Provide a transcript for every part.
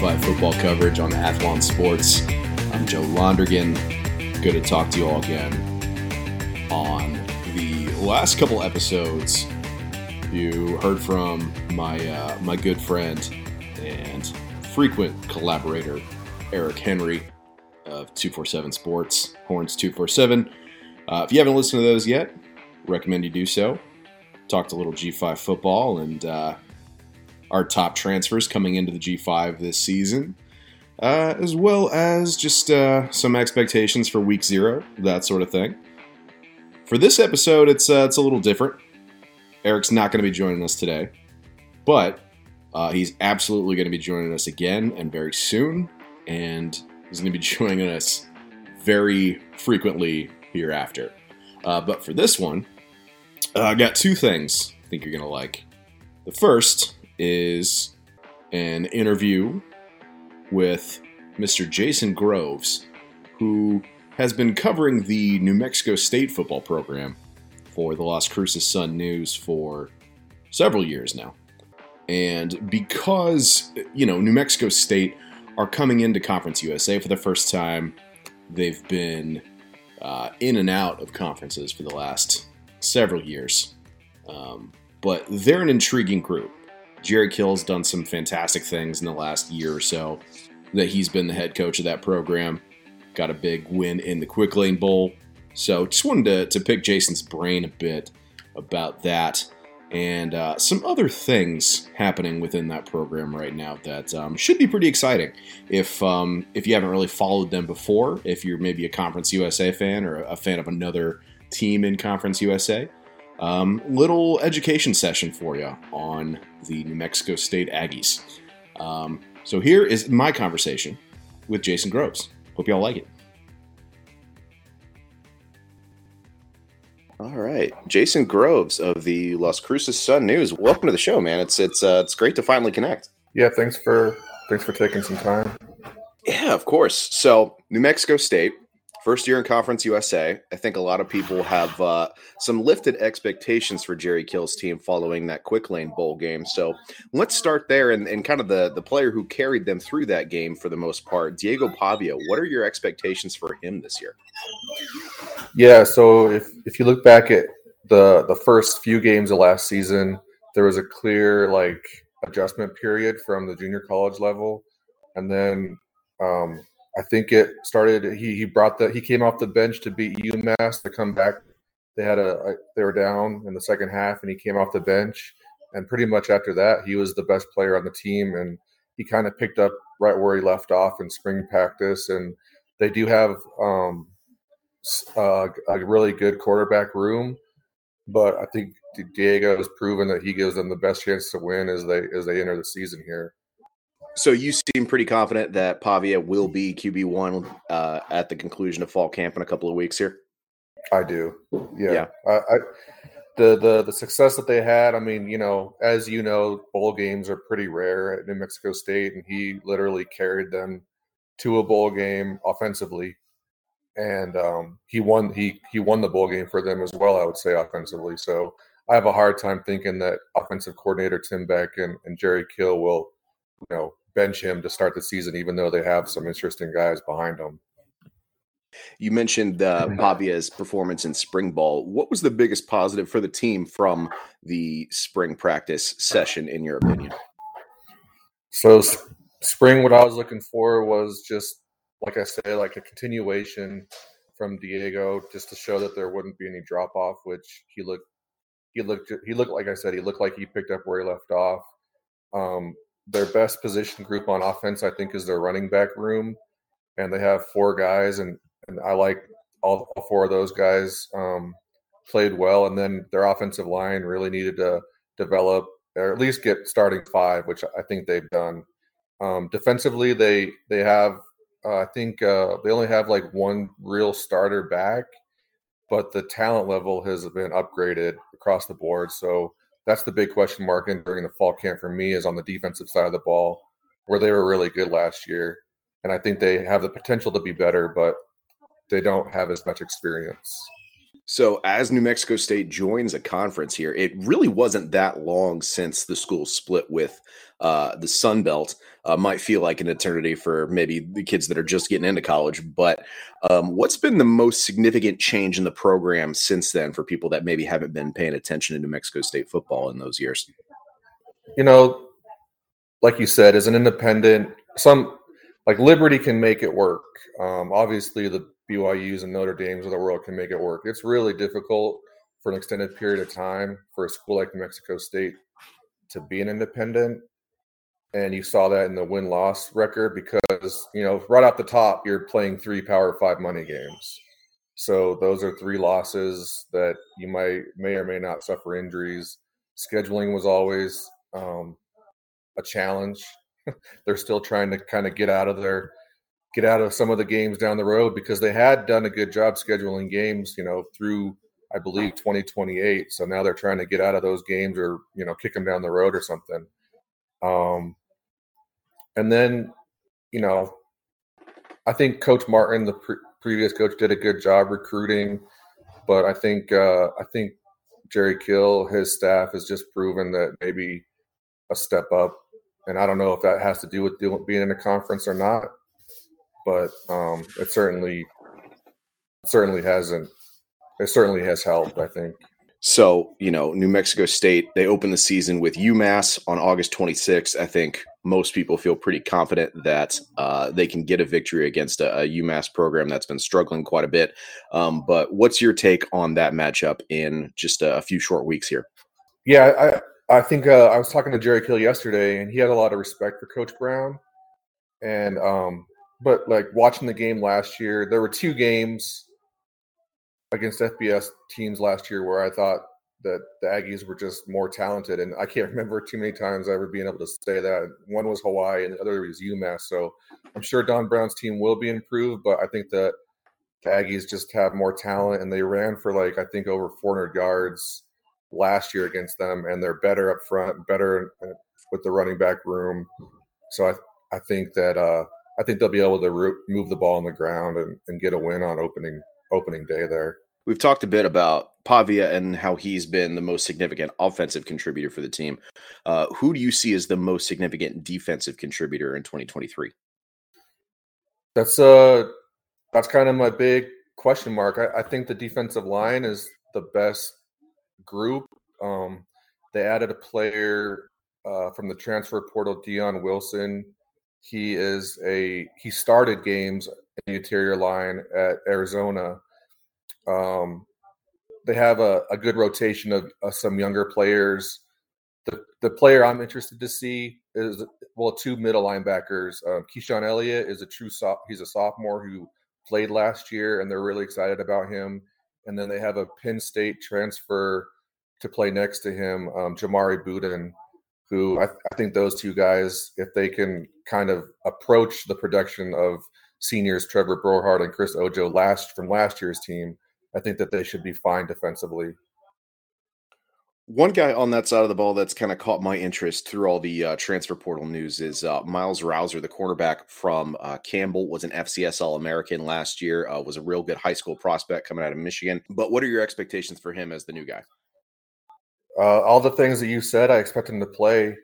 Flag football coverage on Athlon Sports. I'm Joe Londergan. Good to talk to you all again. On the last couple episodes, you heard from my good friend and frequent collaborator, Eric Henry of 247 Sports, Horns 247. If you haven't listened to those yet, recommend you do so. Talked a little G5 football and our top transfers coming into the G5 this season, as well as just some expectations for week zero, that sort of thing. For this episode, it's a little different. Eric's not going to be joining us today, but he's absolutely going to be joining us again and very soon, and he's going to be joining us very frequently hereafter. But for this one, I got two things I think you're going to like. The first is an interview with Mr. Jason Groves, who has been covering the New Mexico State football program for the Las Cruces Sun-News for several years now. And because, you know, New Mexico State are coming into Conference USA for the first time, they've been in and out of conferences for the last several years. But they're an intriguing group. Jerry Kill's done some fantastic things in the last year or so that he's been the head coach of that program. Got a big win in the Quicklane Bowl. So just wanted to pick Jason's brain a bit about that and some other things happening within that program right now that should be pretty exciting. If you haven't really followed them before, if you're maybe a Conference USA fan or a fan of another team in Conference USA, little education session for you on the New Mexico State Aggies. So here is my conversation with Jason Groves. Hope y'all like it. All right, Jason Groves of the Las Cruces Sun-News. Welcome to the show, man. It's great to finally connect. Yeah, thanks for taking some time. Yeah, of course. So New Mexico State. First year in Conference USA, I think a lot of people have some lifted expectations for Jerry Kill's team following that Quicklane Bowl game. So let's start there and kind of the player who carried them through that game for the most part, Diego Pavia. What are your expectations for him this year? Yeah, so if you look back at the first few games of last season, there was a clear adjustment period from the junior college level, and then I think it started. He came off the bench to beat UMass to come back. They were down in the second half, and he came off the bench. And pretty much after that, he was the best player on the team, and he kind of picked up right where he left off in spring practice. And they do have a really good quarterback room, but I think Diego has proven that he gives them the best chance to win as they enter the season here. So you seem pretty confident that Pavia will be QB1 at the conclusion of fall camp in a couple of weeks here? I do. Yeah. The success that they had, I mean, bowl games are pretty rare at New Mexico State, and he literally carried them to a bowl game offensively. And he won the bowl game for them as well, I would say, offensively. So I have a hard time thinking that offensive coordinator Tim Beck and Jerry Kill will, bench him to start the season, even though they have some interesting guys behind him. You mentioned Pavia's performance in spring ball. What was the biggest positive for the team from the spring practice session, in your opinion? So spring, what I was looking for was just, like I say, a continuation from Diego, just to show that there wouldn't be any drop off, which he looked like I said, he looked like he picked up where he left off. Their best position group on offense, I think, is their running back room, and they have four guys, and I like all four of those guys played well, and then their offensive line really needed to develop or at least get starting five, which I think they've done. Defensively, they have I think they only have one real starter back, but the talent level has been upgraded across the board, so that's the big question mark during the fall camp for me is on the defensive side of the ball, where they were really good last year. And I think they have the potential to be better, but they don't have as much experience. So as New Mexico State joins a conference here, it really wasn't that long since the school split with the Sun Belt. Might feel like an eternity for maybe the kids that are just getting into college. But what's been the most significant change in the program since then for people that maybe haven't been paying attention to New Mexico State football in those years? You know, like you said, as an independent, some like Liberty can make it work. Obviously, the BYUs and Notre Dames of the world can make it work. It's really difficult for an extended period of time for a school like New Mexico State to be an independent. And you saw that in the win-loss record because, you know, right off the top, you're playing 3 Power 5 money games. So those are 3 losses that you may or may not suffer injuries. Scheduling was always a challenge. They're still trying to kind of get out of some of the games down the road because they had done a good job scheduling games, you know, through, I believe, 2028. So now they're trying to get out of those games or, you know, kick them down the road or something. And then, you know, I think Coach Martin, the previous coach, did a good job recruiting, but I think Jerry Kill, his staff has just proven that maybe a step up. And I don't know if that has to do with being in a conference or not. But it certainly has helped, I think. So, you know, New Mexico State, they opened the season with UMass on August 26th. I think most people feel pretty confident that they can get a victory against a UMass program that's been struggling quite a bit. But what's your take on that matchup in just a few short weeks here? Yeah, I think I was talking to Jerry Kill yesterday, and he had a lot of respect for Coach Brown. And but like watching the game last year, there were 2 games against FBS teams last year where I thought that the Aggies were just more talented. And I can't remember too many times ever being able to say that. One was Hawaii and the other was UMass. So I'm sure Don Brown's team will be improved, but I think that the Aggies just have more talent, and they ran for like, I think, over 400 yards last year against them. And they're better up front, better with the running back room. So I think that, I think they'll be able to move the ball on the ground and get a win on opening day there. We've talked a bit about Pavia and how he's been the most significant offensive contributor for the team. Who do you see as the most significant defensive contributor in 2023? That's kind of my big question mark. I think the defensive line is the best group. They added a player from the transfer portal, Deion Wilson. He started games in the interior line at Arizona. They have a good rotation of some younger players. The player I'm interested to see is, well, 2 middle linebackers. Keyshawn Elliott is he's a sophomore who played last year, and they're really excited about him. And then they have a Penn State transfer to play next to him, Jamari Budin, who I think those 2 guys, if they can kind of approach the production of seniors Trevor Brohard and Chris Ojo from last year's team, I think that they should be fine defensively. One guy on that side of the ball that's kind of caught my interest through all the transfer portal news is Miles Rouser, the cornerback from Campbell, was an FCS All-American last year, was a real good high school prospect coming out of Michigan. But what are your expectations for him as the new guy? All the things that you said, I expect him to play.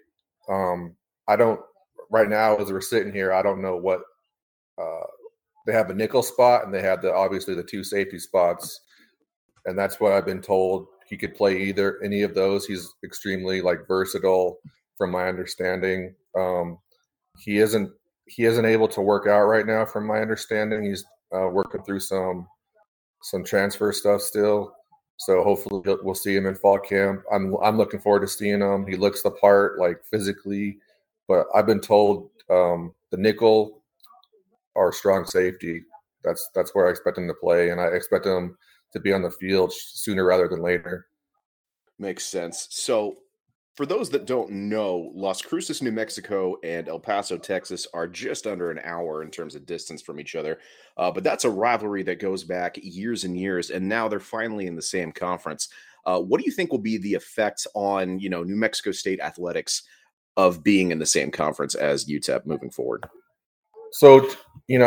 Right now, as we're sitting here, I don't know what they have a nickel spot, and they have obviously the 2 safety spots. And that's what I've been told. He could play either any of those. He's extremely versatile from my understanding. He isn't able to work out right now from my understanding. He's working through some transfer stuff still. So hopefully we'll see him in fall camp. I'm looking forward to seeing him. He looks the part, physically, but I've been told the nickel or strong safety. That's where I expect him to play, and I expect him to be on the field sooner rather than later. Makes sense. So for those that don't know, Las Cruces, New Mexico, and El Paso, Texas are just under an hour in terms of distance from each other. But that's a rivalry that goes back years and years, and now they're finally in the same conference. What do you think will be the effects on, New Mexico State athletics of being in the same conference as UTEP moving forward? So, being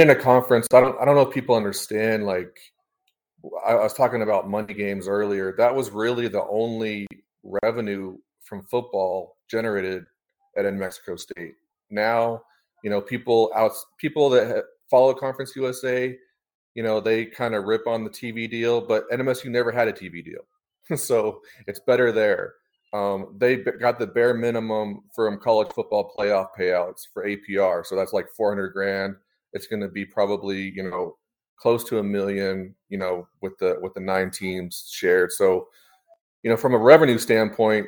in a conference, I don't know if people understand, I was talking about Monday games earlier. That was really the only revenue from football generated at New Mexico State. Now, you know, people that follow Conference USA, you know, they kind of rip on the TV deal, but NMSU never had a TV deal. So it's better there. They got the bare minimum from college football playoff payouts for APR. So that's like $400,000. It's going to be probably, you know, close to $1 million, you know, with the 9 teams shared. So, you know, from a revenue standpoint,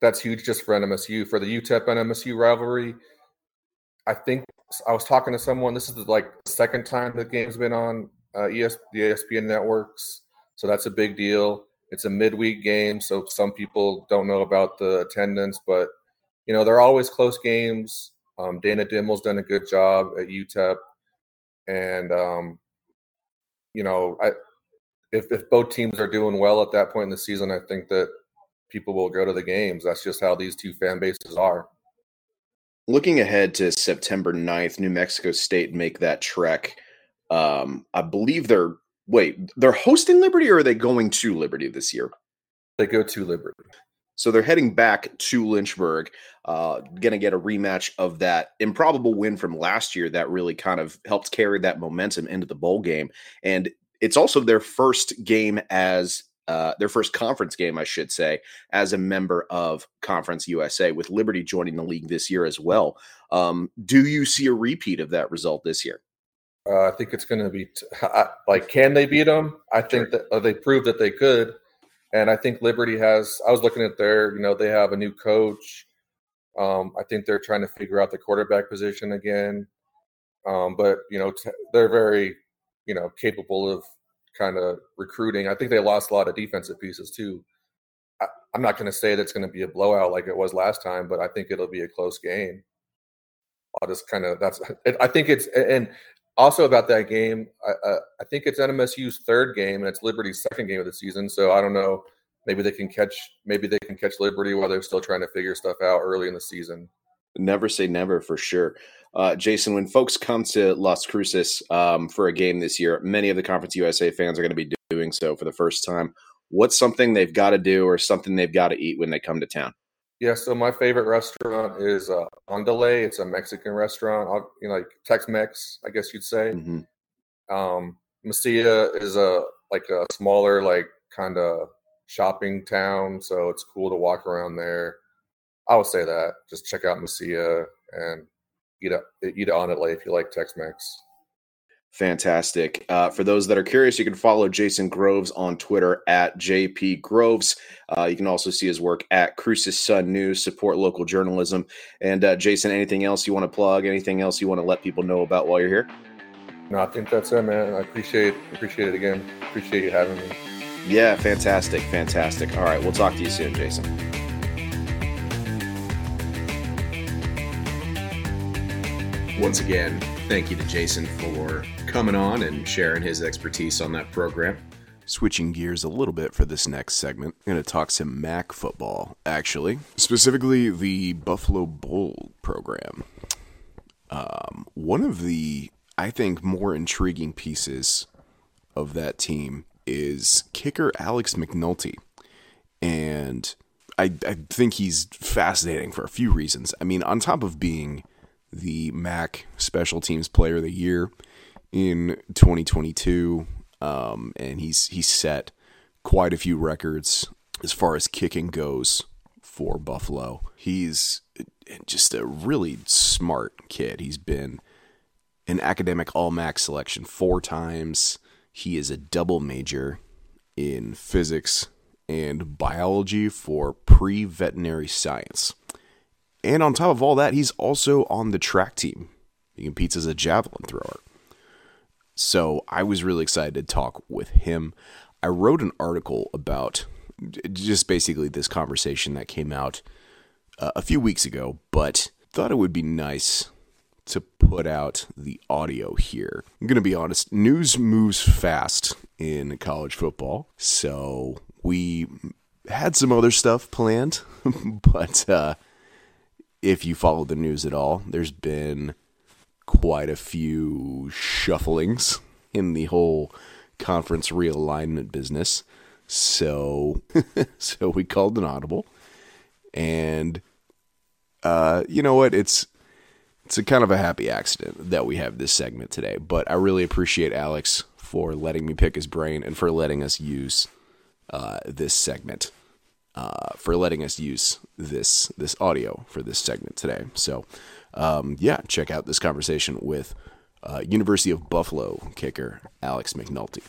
that's huge just for NMSU. For the UTEP NMSU rivalry, I think I was talking to someone, this is like the second time the game's been on the ESPN networks. So that's a big deal. It's a midweek game, so some people don't know about the attendance, but, you know, they're always close games. Dana Dimmel's done a good job at UTEP. And, you know, if both teams are doing well at that point in the season, I think that people will go to the games. That's just how these two fan bases are. Looking ahead to September 9th, New Mexico State make that trek. I believe they're hosting Liberty, or are they going to Liberty this year? They go to Liberty. So they're heading back to Lynchburg, going to get a rematch of that improbable win from last year that really kind of helped carry that momentum into the bowl game. And it's also their first game their first conference game, I should say, as a member of Conference USA, with Liberty joining the league this year as well. Do you see a repeat of that result this year? I think it's going to be can they beat them? I think that they proved that they could. And I think Liberty I was looking at their, you know, they have a new coach. I think they're trying to figure out the quarterback position again. But, you know, they're very, you know, capable of kind of recruiting. I think they lost a lot of defensive pieces too. I'm not going to say that's going to be a blowout like it was last time, but I think it'll be a close game. Also about that game, I think it's NMSU's third game and it's Liberty's second game of the season. So I don't know, maybe they can catch Liberty while they're still trying to figure stuff out early in the season. Never say never for sure. Jason, when folks come to Las Cruces for a game this year, many of the Conference USA fans are going to be doing so for the first time. What's something they've got to do or something they've got to eat when they come to town? Yeah, so my favorite restaurant is Andale. It's a Mexican restaurant, like Tex-Mex, I guess you'd say. Mm-hmm. Mesilla is a smaller, like, kind of shopping town, so it's cool to walk around there. I would say that. Just check out Mesilla and eat Andale if you like Tex-Mex. Fantastic. For those that are curious, you can follow Jason Groves on Twitter at JP Groves. You can also see his work at Cruces Sun-News, support local journalism. And Jason, anything else you want to plug? Anything else you want to let people know about while you're here? No, I think that's it, man. I appreciate it again. Appreciate you having me. Yeah, fantastic. All right, we'll talk to you soon, Jason. Once again, thank you to Jason for coming on and sharing his expertise on that program. Switching gears a little bit for this next segment, I'm going to talk some MAC football, actually. Specifically, the Buffalo Bowl program. One of the, I think, more intriguing pieces of that team is kicker Alex McNulty. And I think he's fascinating for a few reasons. I mean, on top of being the MAC Special Teams Player of the Year in 2022, and he's set quite a few records as far as kicking goes for Buffalo. He's just a really smart kid. He's been an academic All-MAC selection 4 times. He is a double major in physics and biology for pre-veterinary science. And on top of all that, he's also on the track team. He competes as a javelin thrower. So I was really excited to talk with him. I wrote an article about just basically this conversation that came out a few weeks ago, but thought it would be nice to put out the audio here. I'm going to be honest, news moves fast in college football, so we had some other stuff planned, but if you follow the news at all, there's been quite a few shufflings in the whole conference realignment business. So we called an audible, and you know what? It's a kind of a happy accident that we have this segment today, but I really appreciate Alex for letting me pick his brain and for letting us use this segment, for letting us use this audio for this segment today. So yeah, check out this conversation with University of Buffalo kicker Alex McNulty.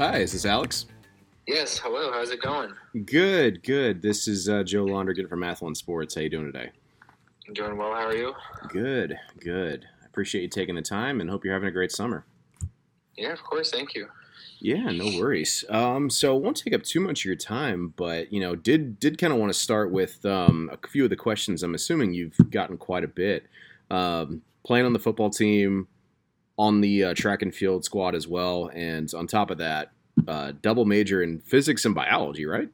Hi, is this Alex? Yes, hello. How's it going? Good. This is Joe Londergan from Athlon Sports. How you doing today? I'm doing well. How are you? Good. I appreciate you taking the time and hope you're having a great summer. Yeah, of course. Thank you. Yeah, no worries. So I won't take up too much of your time, but, you know, did kind of want to start with a few of the questions. I'm assuming you've gotten quite a bit. Playing on the football team, on the track and field squad as well, and on top of that, double major in physics and biology, right?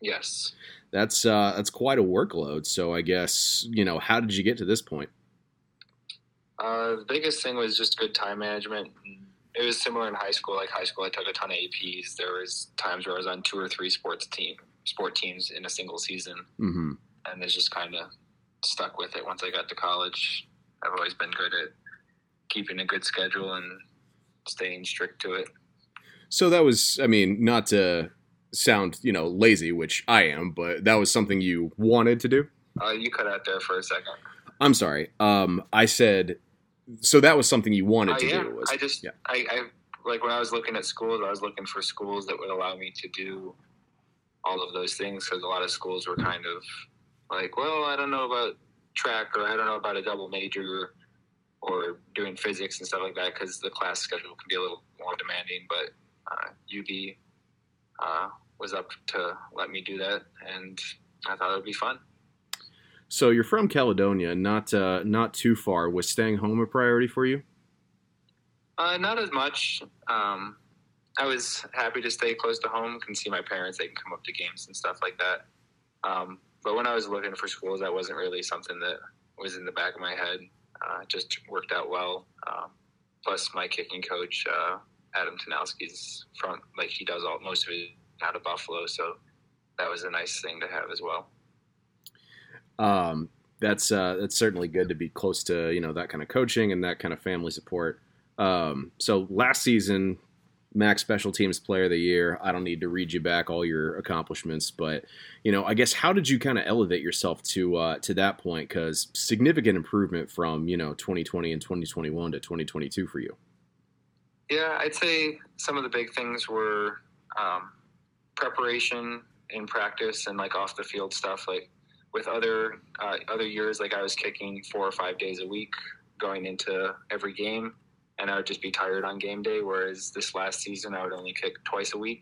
Yes. That's quite a workload, so I guess, you know, how did you get to this point? The biggest thing was just good time management. It was similar in high school. Like high school, I took a ton of APs. There was times where I was on 2 or 3 sport teams in a single season, mm-hmm. and it's just kind of stuck with it. Once I got to college, I've always been good at keeping a good schedule and staying strict to it. So that was, I mean, not to sound, you know, lazy, which I am, but that was something you wanted to do? You cut out there for a second. I'm sorry. I said, so that was something you wanted to do? Was, I when I was looking at schools, I was looking for schools that would allow me to do all of those things, because a lot of schools were kind of like, well, I don't know about track, or I don't know about a double major, or doing physics and stuff like that, because the class schedule can be a little more demanding, but UB was up to let me do that, and I thought it would be fun. So you're from Caledonia, not too far. Was staying home a priority for you? Not as much. I was happy to stay close to home, can see my parents, they can come up to games and stuff like that. But when I was looking for schools, that wasn't really something that was in the back of my head. Just worked out well. Plus, my kicking coach, Adam Tanowski's from, like, he does most of it out of Buffalo, so that was a nice thing to have as well. That's certainly good to be close to, you know, that kind of coaching and that kind of family support. So last season, MAC Special Teams Player of the Year. I don't need to read you back all your accomplishments, but, you know, I guess how did you kind of elevate yourself to that point? Because significant improvement from, you know, 2020 and 2021 to 2022 for you. Yeah, I'd say some of the big things were preparation and practice and, like, off the field stuff. Like with other years, like I was kicking 4 or 5 days a week going into every game, and I would just be tired on game day, whereas this last season I would only kick twice a week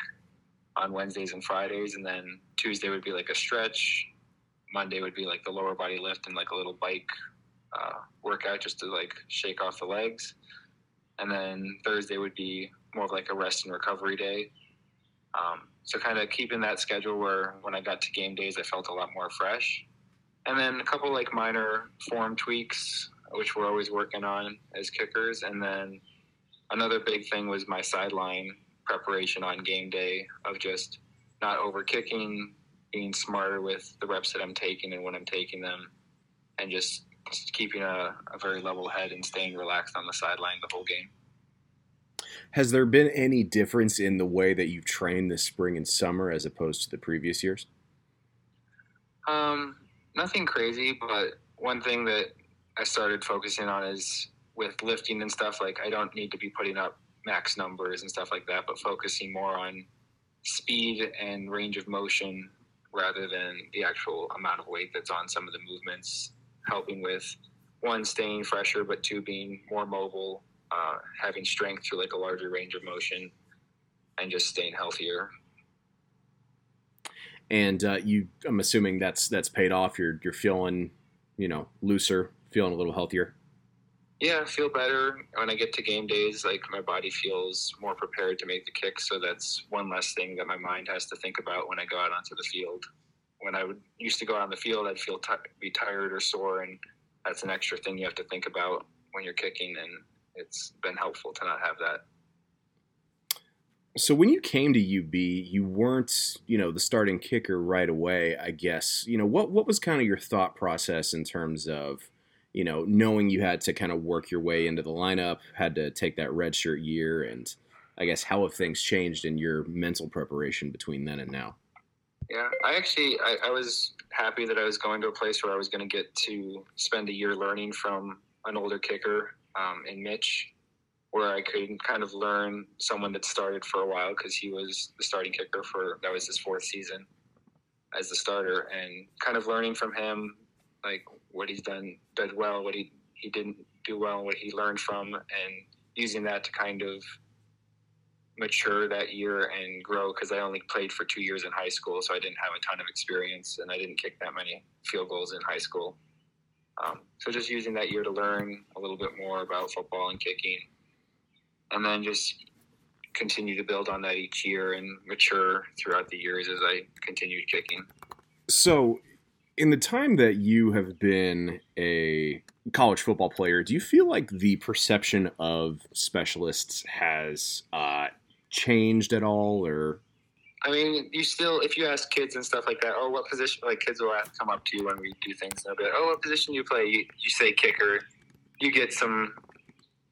on Wednesdays and Fridays, and then Tuesday would be like a stretch, Monday would be like the lower body lift and like a little bike workout just to like shake off the legs, and then Thursday would be more of like a rest and recovery day. So kind of keeping that schedule where when I got to game days I felt a lot more fresh. And then a couple like minor form tweaks, which we're always working on as kickers. And then another big thing was my sideline preparation on game day of just not over kicking, being smarter with the reps that I'm taking and when I'm taking them, and just keeping a very level head and staying relaxed on the sideline the whole game. Has there been any difference in the way that you've trained this spring and summer as opposed to the previous years? Nothing crazy, but one thing that I started focusing on is with lifting and stuff, like I don't need to be putting up max numbers and stuff like that, but focusing more on speed and range of motion rather than the actual amount of weight that's on some of the movements, helping with 1, staying fresher, but 2, being more mobile, having strength through like a larger range of motion, and just staying healthier. And I'm assuming that's paid off. You're feeling, you know, looser, feeling a little healthier? Yeah, I feel better. When I get to game days, like, my body feels more prepared to make the kick, so that's one less thing that my mind has to think about when I go out onto the field. When I used to go out on the field, I'd feel be tired or sore, and that's an extra thing you have to think about when you're kicking, and it's been helpful to not have that. So when you came to UB, you weren't, the starting kicker right away, I guess. What was kind of your thought process in terms of, knowing you had to kind of work your way into the lineup, had to take that redshirt year, and I guess how have things changed in your mental preparation between then and now? Yeah, I was happy that I was going to a place where I was going to get to spend a year learning from an older kicker in Mitch, where I could kind of learn someone that started for a while, because he was the starting kicker that was his fourth season as the starter, and kind of learning from him, like, what he's did well, what he didn't do well, what he learned from, and using that to kind of mature that year and grow, because I only played for 2 years in high school, so I didn't have a ton of experience, and I didn't kick that many field goals in high school. So just using that year to learn a little bit more about football and kicking, and then just continue to build on that each year and mature throughout the years as I continued kicking. So in the time that you have been a college football player, do you feel like the perception of specialists has changed at all? Or, I mean, if you ask kids and stuff like that, oh, what position, like, kids will come up to you when we do things, and they'll be like, oh, what position do you play? You say kicker. You get some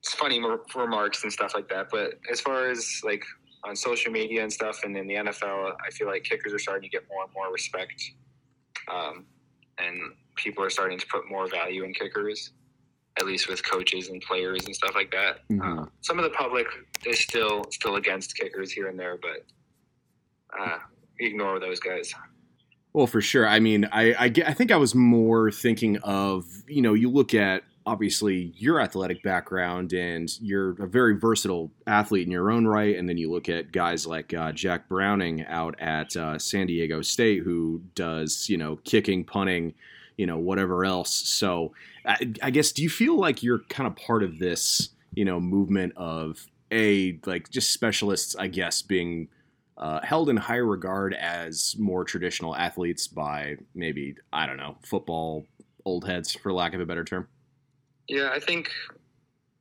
funny remarks and stuff like that. But as far as, like, on social media and stuff and in the NFL, I feel like kickers are starting to get more and more respect. And people are starting to put more value in kickers, at least with coaches and players and stuff like that. Mm-hmm. Some of the public is still against kickers here and there, but ignore those guys. Well, for sure. I mean, I think I was more thinking of, you look at, obviously, your athletic background, and you're a very versatile athlete in your own right. And then you look at guys like Jack Browning out at San Diego State, who does, kicking, punting, whatever else. So I guess, do you feel like you're kind of part of this, movement of just specialists, I guess, being held in higher regard as more traditional athletes by maybe, I don't know, football old heads, for lack of a better term? Yeah, I think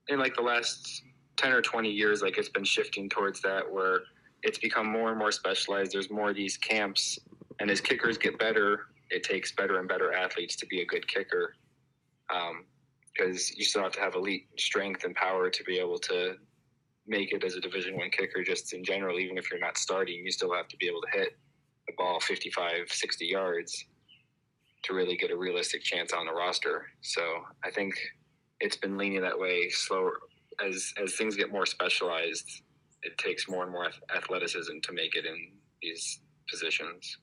in, like, the last 10 or 20 years, like, it's been shifting towards that, where it's become more and more specialized. There's more of these camps, and as kickers get better, it takes better and better athletes to be a good kicker, because you still have to have elite strength and power to be able to make it as a Division I kicker just in general. Even if you're not starting, you still have to be able to hit the ball 55, 60 yards to really get a realistic chance on the roster. So I think it's been leaning that way slower. As things get more specialized, it takes more and more athleticism to make it in these positions.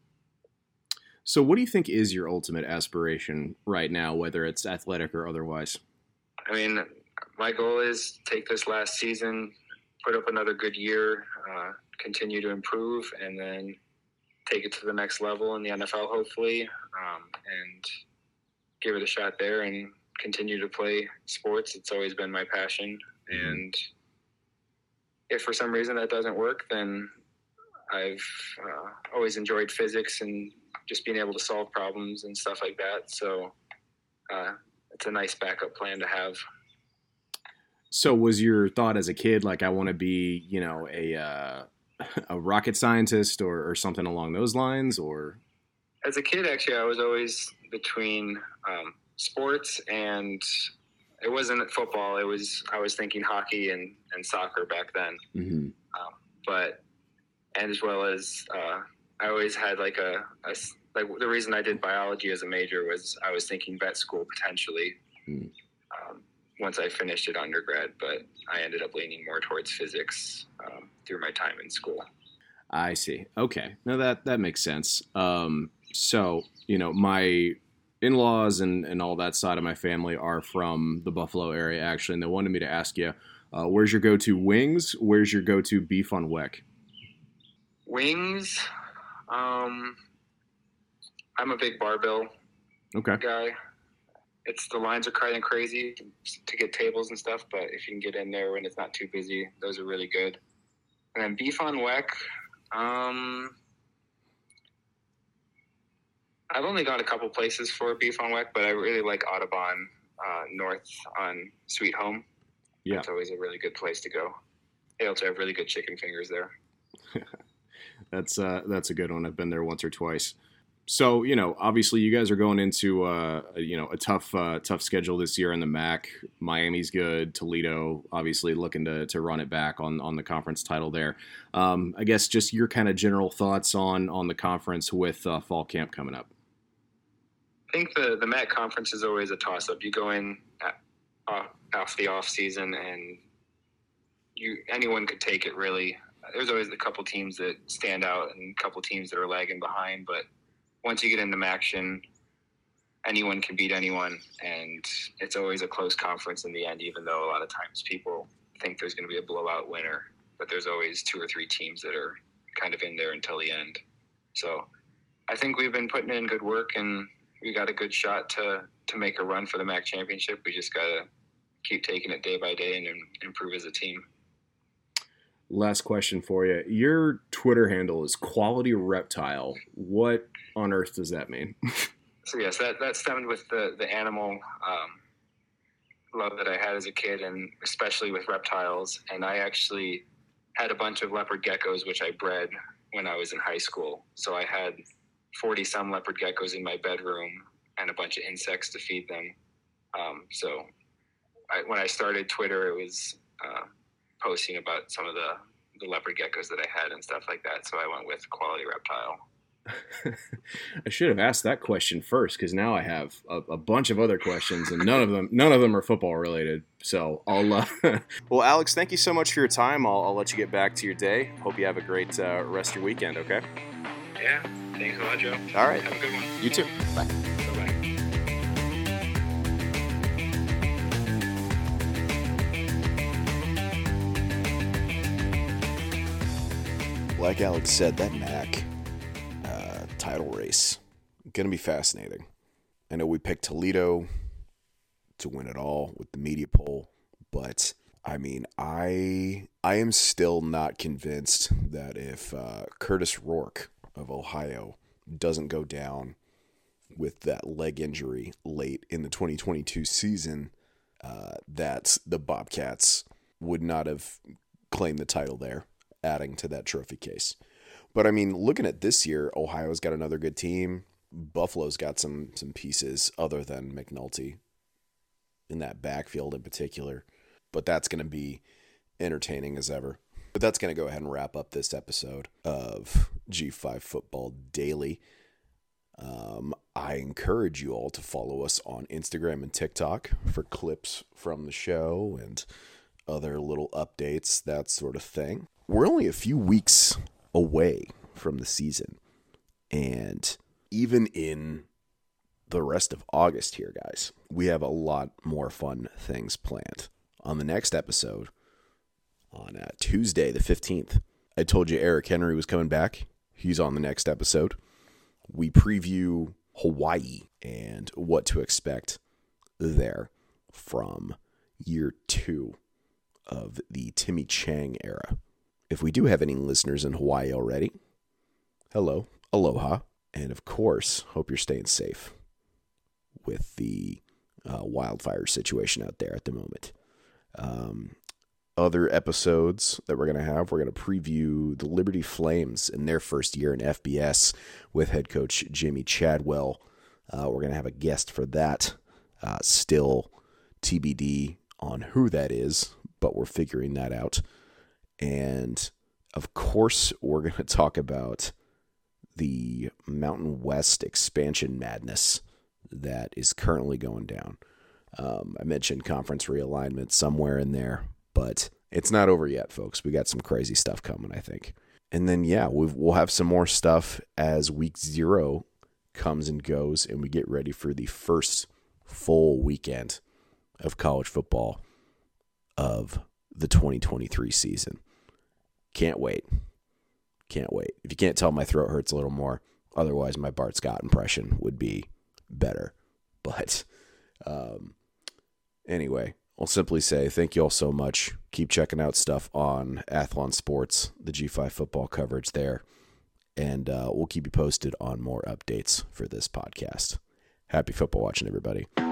So what do you think is your ultimate aspiration right now, whether it's athletic or otherwise? I mean, my goal is take this last season, put up another good year, continue to improve, and then take it to the next level in the NFL, hopefully, and give it a shot there and continue to play sports. It's always been my passion. And if for some reason that doesn't work, then I've always enjoyed physics and just being able to solve problems and stuff like that. So it's a nice backup plan to have. So was your thought as a kid, like, I want to be, a rocket scientist or something along those lines? Or as a kid, actually, I was always between sports, and it wasn't football. I was thinking hockey and soccer back then. Mm-hmm. And as well as I always had like the reason I did biology as a major was I was thinking vet school potentially. Mm. Once I finished it undergrad, but I ended up leaning more towards physics through my time in school. I see. Okay. No, that makes sense. So, my in-laws and all that side of my family are from the Buffalo area, actually, and they wanted me to ask you, where's your go-to wings? Where's your go-to beef on weck? Wings? I'm a big barbell guy. it's the lines are kind of crazy to get tables and stuff, but if you can get in there when it's not too busy, those are really good. And then beef on WEC, I've only gone a couple places for beef on WEC, but I really like Audubon North on Sweet Home. Yeah, it's always a really good place to go. They also have really good chicken fingers there. That's a good one. I've been there once or twice. So, you know, obviously you guys are going into, you know, a tough schedule this year in the MAC. Miami's good. Toledo, obviously looking to run it back on the conference title there. I guess just your kind of general thoughts on the conference with fall camp coming up. I think the MAC conference is always a toss-up. You go in off the off season and anyone could take it, really. There's always a couple teams that stand out and a couple teams that are lagging behind, but once you get into action, anyone can beat anyone, and it's always a close conference in the end, even though a lot of times people think there's going to be a blowout winner, but there's always two or three teams that are kind of in there until the end. So I think we've been putting in good work, and we got a good shot to make a run for the MAC championship. We just got to keep taking it day by day and improve as a team. Last question for you. Your Twitter handle is Quality Reptile. What on earth does that mean? So yes, that stemmed with the animal love that I had as a kid, and especially with reptiles. And I actually had a bunch of leopard geckos, which I bred when I was in high school. So I had 40 some leopard geckos in my bedroom and a bunch of insects to feed them. When I started Twitter, it was posting about some of the leopard geckos that I had and stuff like that. So I went with Quality Reptile. I should have asked that question first, because now I have a bunch of other questions, and none of them are football related. So I'll Well, Alex, thank you so much for your time. I'll let you get back to your day. Hope you have a great rest of your weekend. Okay. Yeah. Thanks a lot, Joe. All right. Have a good one. You too. Bye. Like Alex said, that MAC title race going to be fascinating. I know we picked Toledo to win it all with the media poll, but I mean, I am still not convinced that if Curtis Rourke of Ohio doesn't go down with that leg injury late in the 2022 season, that the Bobcats would not have claimed the title there, adding to that trophy case. But I mean, looking at this year, Ohio's got another good team. Buffalo's got some pieces other than McNulty in that backfield in particular. But that's going to be entertaining as ever. But that's going to go ahead and wrap up this episode of G5 Football Daily. I encourage you all to follow us on Instagram and TikTok for clips from the show and other little updates, that sort of thing. We're only a few weeks away from the season, and even in the rest of August here, guys, we have a lot more fun things planned. On the next episode, on Tuesday the 15th, I told you Eric Henry was coming back. He's on the next episode. We preview Hawaii and what to expect there from year 2 of the Timmy Chang era. If we do have any listeners in Hawaii already, hello, aloha, and of course, hope you're staying safe with the wildfire situation out there at the moment. Other episodes that we're going to have, we're going to preview the Liberty Flames in their first year in FBS with head coach Jimmy Chadwell. We're going to have a guest for that, still TBD on who that is, but we're figuring that out. And, of course, we're going to talk about the Mountain West expansion madness that is currently going down. I mentioned conference realignment somewhere in there, but it's not over yet, folks. We got some crazy stuff coming, I think. And then, yeah, we'll have some more stuff as week 0 comes and goes, and we get ready for the first full weekend of college football of the 2023 season. Can't wait. Can't wait. If you can't tell, my throat hurts a little more. Otherwise, my Bart Scott impression would be better. But Anyway, I'll simply say thank you all so much. Keep checking out stuff on Athlon Sports, the G5 football coverage there. And we'll keep you posted on more updates for this podcast. Happy football watching, everybody.